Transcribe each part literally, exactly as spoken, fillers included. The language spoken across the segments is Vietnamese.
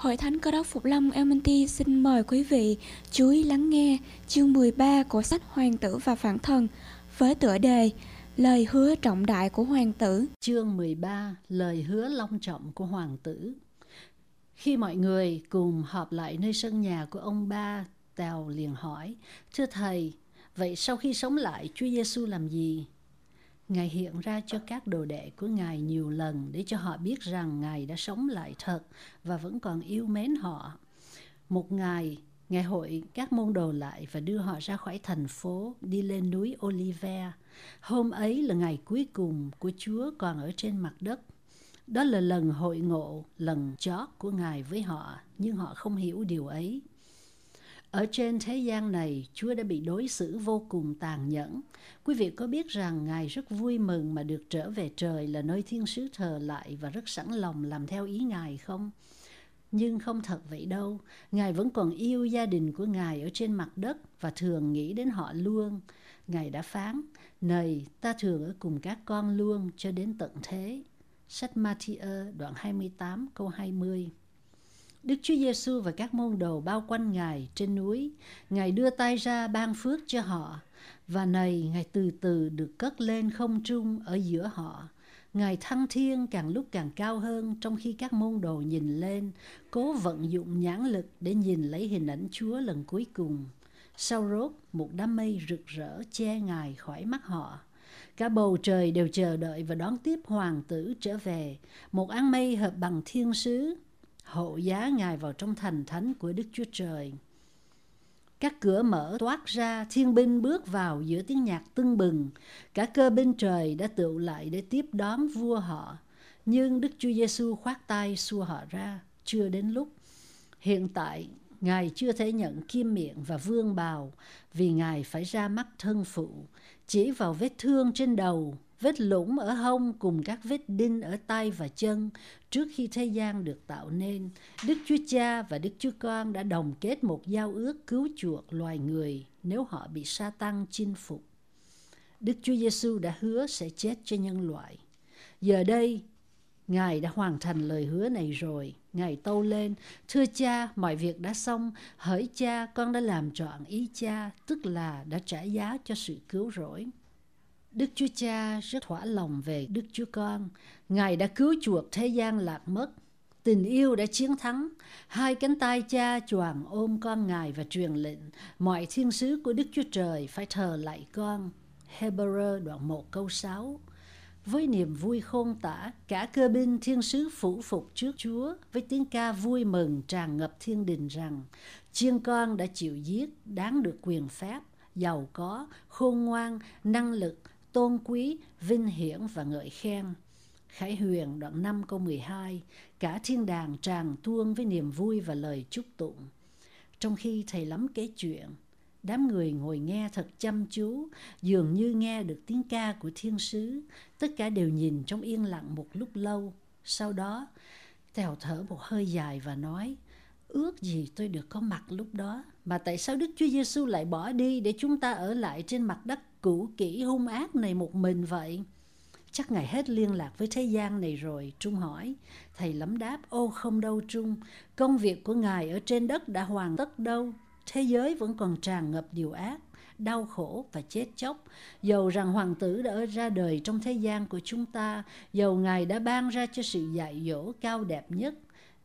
Hội Thánh Cơ Đốc Phục Lâm em en tê xin mời quý vị chú ý lắng nghe chương mười ba của sách Hoàng Tử và Phản Thần với tựa đề Lời hứa trọng đại của Hoàng Tử. Chương mười ba, lời hứa long trọng của Hoàng Tử. Khi mọi người cùng họp lại nơi sân nhà của ông ba, Tào liền hỏi: "Thưa Thầy, vậy sau khi sống lại, Chúa Giê-su làm gì?" Ngài hiện ra cho các đồ đệ của Ngài nhiều lần để cho họ biết rằng Ngài đã sống lại thật và vẫn còn yêu mến họ. Một ngày, Ngài hội các môn đồ lại và đưa họ ra khỏi thành phố, đi lên núi Oliver. Hôm ấy là ngày cuối cùng của Chúa còn ở trên mặt đất. Đó là lần hội ngộ, lần chót của Ngài với họ, nhưng họ không hiểu điều ấy. Ở trên thế gian này, Chúa đã bị đối xử vô cùng tàn nhẫn. Quý vị có biết rằng Ngài rất vui mừng mà được trở về trời là nơi thiên sứ thờ lại và rất sẵn lòng làm theo ý Ngài không? Nhưng không thật vậy đâu. Ngài vẫn còn yêu gia đình của Ngài ở trên mặt đất và thường nghĩ đến họ luôn. Ngài đã phán: "Này, ta thường ở cùng các con luôn cho đến tận thế." Sách Matthieu đoạn hai mươi tám câu hai mươi. Đức Chúa Giêsu và các môn đồ bao quanh Ngài trên núi. Ngài đưa tay ra ban phước cho họ. Và này, Ngài từ từ được cất lên không trung ở giữa họ. Ngài thăng thiên càng lúc càng cao hơn, trong khi các môn đồ nhìn lên, cố vận dụng nhãn lực để nhìn lấy hình ảnh Chúa lần cuối cùng. Sau rốt, một đám mây rực rỡ che Ngài khỏi mắt họ. Cả bầu trời đều chờ đợi và đón tiếp Hoàng Tử trở về. Một áng mây hợp bằng thiên sứ hộ giá Ngài vào trong thành thánh của Đức Chúa Trời. Các cửa mở toát ra, thiên binh bước vào giữa tiếng nhạc tưng bừng. Cả cơ binh trời đã tựu lại để tiếp đón vua họ. Nhưng Đức Chúa Giêsu khoát tay xua họ ra: "Chưa đến lúc." Hiện tại, Ngài chưa thể nhận kim miệng và vương bào, vì Ngài phải ra mắt thân phụ. Chỉ vào vết thương trên đầu, vết lũng ở hông cùng các vết đinh ở tay và chân, trước khi thế gian được tạo nên, Đức Chúa Cha và Đức Chúa Con đã đồng kết một giao ước cứu chuộc loài người nếu họ bị Sa-tan chinh phục. Đức Chúa Giê-su đã hứa sẽ chết cho nhân loại. Giờ đây, Ngài đã hoàn thành lời hứa này rồi. Ngài tâu lên: "Thưa Cha, mọi việc đã xong. Hỡi Cha, con đã làm trọn ý Cha", tức là đã trả giá cho sự cứu rỗi. Đức Chúa Cha rất thỏa lòng về Đức Chúa Con. Ngài đã cứu chuộc thế gian lạc mất. Tình yêu đã chiến thắng. Hai cánh tay Cha choàng ôm con Ngài và truyền lệnh mọi thiên sứ của Đức Chúa Trời phải thờ lạy con. Hebrew đoạn một câu sáu. Với niềm vui khôn tả, cả cơ binh thiên sứ phủ phục trước Chúa với tiếng ca vui mừng tràn ngập thiên đình rằng: "Chiên con đã chịu giết, đáng được quyền phép, giàu có, khôn ngoan, năng lực, tôn quý, vinh hiển và ngợi khen." Khải Huyền đoạn năm câu mười hai. Cả thiên đàng tràn tuôn với niềm vui và lời chúc tụng. Trong khi thầy lắm kể chuyện, đám người ngồi nghe thật chăm chú, dường như nghe được tiếng ca của thiên sứ. Tất cả đều nhìn trong yên lặng một lúc lâu. Sau đó, Tèo thở một hơi dài và nói: "Ước gì tôi được có mặt lúc đó. Mà tại sao Đức Chúa Giê-su lại bỏ đi để chúng ta ở lại trên mặt đất cũ kỹ hung ác này một mình vậy?" "Chắc Ngài hết liên lạc với thế gian này rồi", Trung hỏi. Thầy lắm đáp: "Ô không đâu Trung, công việc của Ngài ở trên đất đã hoàn tất đâu. Thế giới vẫn còn tràn ngập điều ác, đau khổ và chết chóc. Dầu rằng Hoàng Tử đã ra đời trong thế gian của chúng ta, dầu Ngài đã ban ra cho sự dạy dỗ cao đẹp nhất,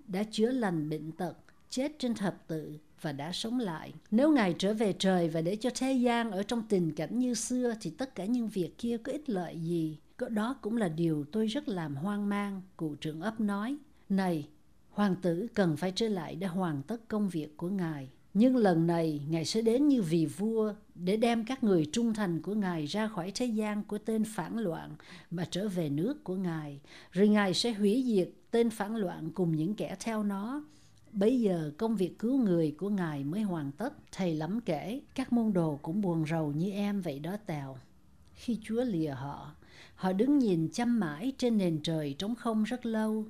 đã chữa lành bệnh tật, chết trên thập tự và đã sống lại. Nếu Ngài trở về trời và để cho thế gian ở trong tình cảnh như xưa thì tất cả những việc kia có ích lợi gì? Đó cũng là điều tôi rất làm hoang mang", cụ trưởng ấp nói. "Này, Hoàng Tử cần phải trở lại để hoàn tất công việc của Ngài. Nhưng lần này, Ngài sẽ đến như vì vua để đem các người trung thành của Ngài ra khỏi thế gian của tên phản loạn mà trở về nước của Ngài. Rồi Ngài sẽ hủy diệt tên phản loạn cùng những kẻ theo nó. Bây giờ công việc cứu người của Ngài mới hoàn tất." Thầy lắm kể: "Các môn đồ cũng buồn rầu như em vậy đó Tèo. Khi Chúa lìa họ, họ đứng nhìn chăm mãi trên nền trời trống không rất lâu.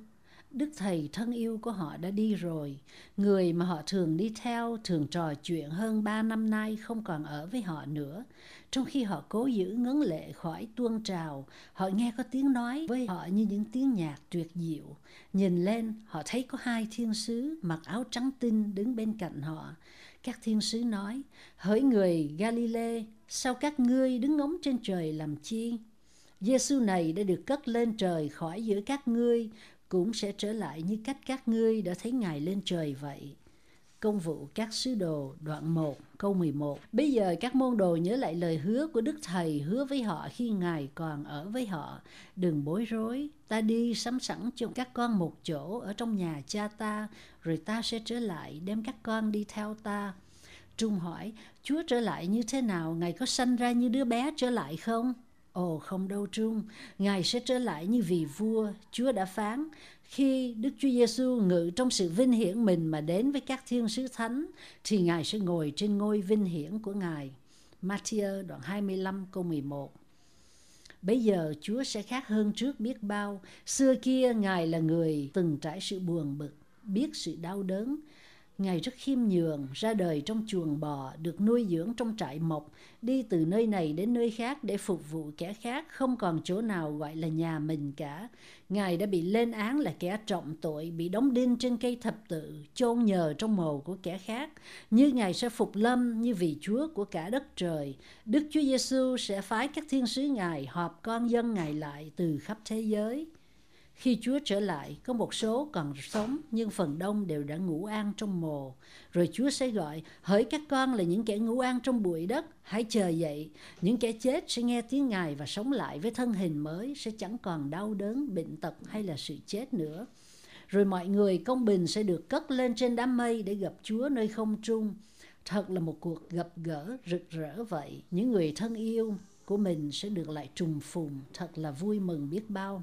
Đức Thầy thân yêu của họ đã đi rồi. Người mà họ thường đi theo, thường trò chuyện hơn ba năm nay không còn ở với họ nữa. Trong khi họ cố giữ ngấn lệ khỏi tuôn trào, họ nghe có tiếng nói với họ như những tiếng nhạc tuyệt diệu. Nhìn lên, họ thấy có hai thiên sứ mặc áo trắng tinh đứng bên cạnh họ. Các thiên sứ nói: "Hỡi người Galilê, sao các ngươi đứng ngóng trên trời làm chi? Giêsu này đã được cất lên trời khỏi giữa các ngươi, cũng sẽ trở lại như cách các ngươi đã thấy Ngài lên trời vậy." Công vụ các sứ đồ đoạn một câu mười một. Bây giờ các môn đồ nhớ lại lời hứa của Đức Thầy hứa với họ khi Ngài còn ở với họ: "Đừng bối rối, ta đi sắm sẵn cho các con một chỗ ở trong nhà cha ta, rồi ta sẽ trở lại đem các con đi theo ta." Trung hỏi: "Chúa trở lại như thế nào? Ngài có sanh ra như đứa bé trở lại không?" "Ồ không đâu Trung, Ngài sẽ trở lại như vị vua Chúa đã phán. Khi Đức Chúa Giêsu ngự trong sự vinh hiển mình mà đến với các thiên sứ thánh, thì Ngài sẽ ngồi trên ngôi vinh hiển của Ngài." Matthieu đoạn hai mươi lăm câu mười một. Bây giờ Chúa sẽ khác hơn trước biết bao. Xưa kia Ngài là người từng trải sự buồn bực, biết sự đau đớn. Ngài rất khiêm nhường, ra đời trong chuồng bò, được nuôi dưỡng trong trại mộc, đi từ nơi này đến nơi khác để phục vụ kẻ khác, không còn chỗ nào gọi là nhà mình cả. Ngài đã bị lên án là kẻ trọng tội, bị đóng đinh trên cây thập tự, chôn nhờ trong mồ của kẻ khác. Như Ngài sẽ phục lâm như vị Chúa của cả đất trời. Đức Chúa Giêsu sẽ phái các thiên sứ Ngài họp con dân Ngài lại từ khắp thế giới. Khi Chúa trở lại, có một số còn sống, nhưng phần đông đều đã ngủ an trong mồ. Rồi Chúa sẽ gọi: "Hỡi các con là những kẻ ngủ an trong bụi đất, hãy chờ dậy." Những kẻ chết sẽ nghe tiếng Ngài và sống lại với thân hình mới, sẽ chẳng còn đau đớn, bệnh tật hay là sự chết nữa. Rồi mọi người công bình sẽ được cất lên trên đám mây để gặp Chúa nơi không trung. Thật là một cuộc gặp gỡ rực rỡ vậy. Những người thân yêu của mình sẽ được lại trùng phùng, thật là vui mừng biết bao.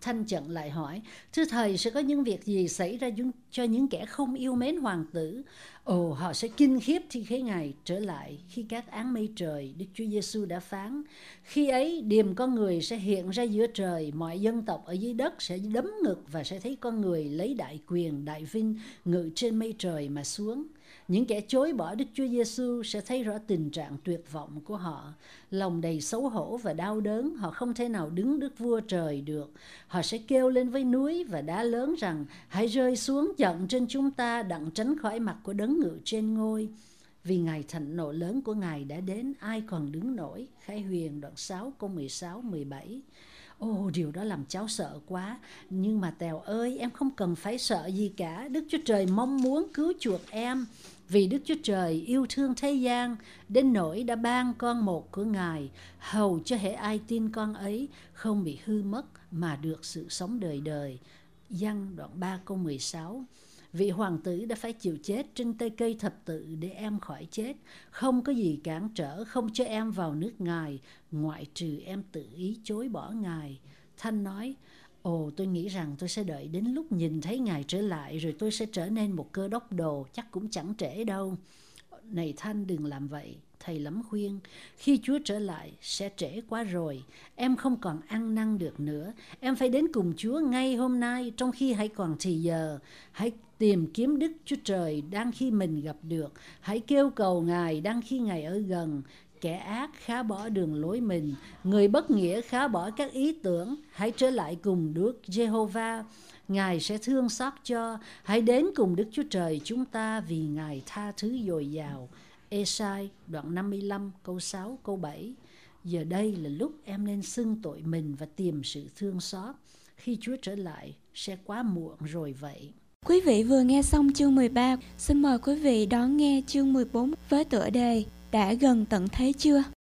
Thanh Trận lại hỏi: "Thưa Thầy, sẽ có những việc gì xảy ra cho những kẻ không yêu mến Hoàng Tử?" "Ồ, họ sẽ kinh khiếp khi thấy Ngài trở lại, khi các áng mây trời, Đức Chúa Giêsu đã phán. Khi ấy, điềm con người sẽ hiện ra giữa trời, mọi dân tộc ở dưới đất sẽ đấm ngực và sẽ thấy con người lấy đại quyền, đại vinh, ngự trên mây trời mà xuống. Những kẻ chối bỏ Đức Chúa Giêsu sẽ thấy rõ tình trạng tuyệt vọng của họ. Lòng đầy xấu hổ và đau đớn, họ không thể nào đứng Đức Vua Trời được. Họ sẽ kêu lên với núi và đá lớn rằng: "Hãy rơi xuống giận trên chúng ta, đặng tránh khỏi mặt của đấng ngự trên ngôi." Vì Ngài thịnh nộ lớn của Ngài đã đến, ai còn đứng nổi. Khải Huyền đoạn sáu câu mười sáu mười bảy. "Ồ, điều đó làm cháu sợ quá. Nhưng mà Tèo ơi, em không cần phải sợ gì cả. Đức Chúa Trời mong muốn cứu chuộc em. Vì Đức Chúa Trời yêu thương thế gian, đến nỗi đã ban con một của Ngài, hầu cho hễ ai tin con ấy không bị hư mất mà được sự sống đời đời." Giăng đoạn ba câu mười sáu. Vị Hoàng Tử đã phải chịu chết trên tay cây thập tự để em khỏi chết. Không có gì cản trở không cho em vào nước Ngài, ngoại trừ em tự ý chối bỏ Ngài. Thanh nói: "Ồ, tôi nghĩ rằng tôi sẽ đợi đến lúc nhìn thấy Ngài trở lại, rồi tôi sẽ trở nên một cơ đốc đồ, chắc cũng chẳng trễ đâu." "Này Thanh, đừng làm vậy," Thầy lắm khuyên. "Khi Chúa trở lại sẽ trễ quá rồi. Em không còn ăn năn được nữa. Em phải đến cùng Chúa ngay hôm nay, trong khi hãy còn thì giờ. Hãy tìm kiếm Đức Chúa Trời đang khi mình gặp được. Hãy kêu cầu Ngài đang khi Ngài ở gần. Kẻ ác khá bỏ đường lối mình, người bất nghĩa khá bỏ các ý tưởng. Hãy trở lại cùng Đức Giê-hô-va, Ngài sẽ thương xót cho. Hãy đến cùng Đức Chúa Trời chúng ta, vì Ngài tha thứ dồi dào." Esai đoạn năm mươi lăm câu sáu câu bảy. Giờ đây là lúc em nên xưng tội mình và tìm sự thương xót. Khi Chúa trở lại sẽ quá muộn rồi vậy. Quý vị vừa nghe xong chương mười ba, xin mời quý vị đón nghe chương mười bốn với tựa đề "Đã gần tận thế chưa?"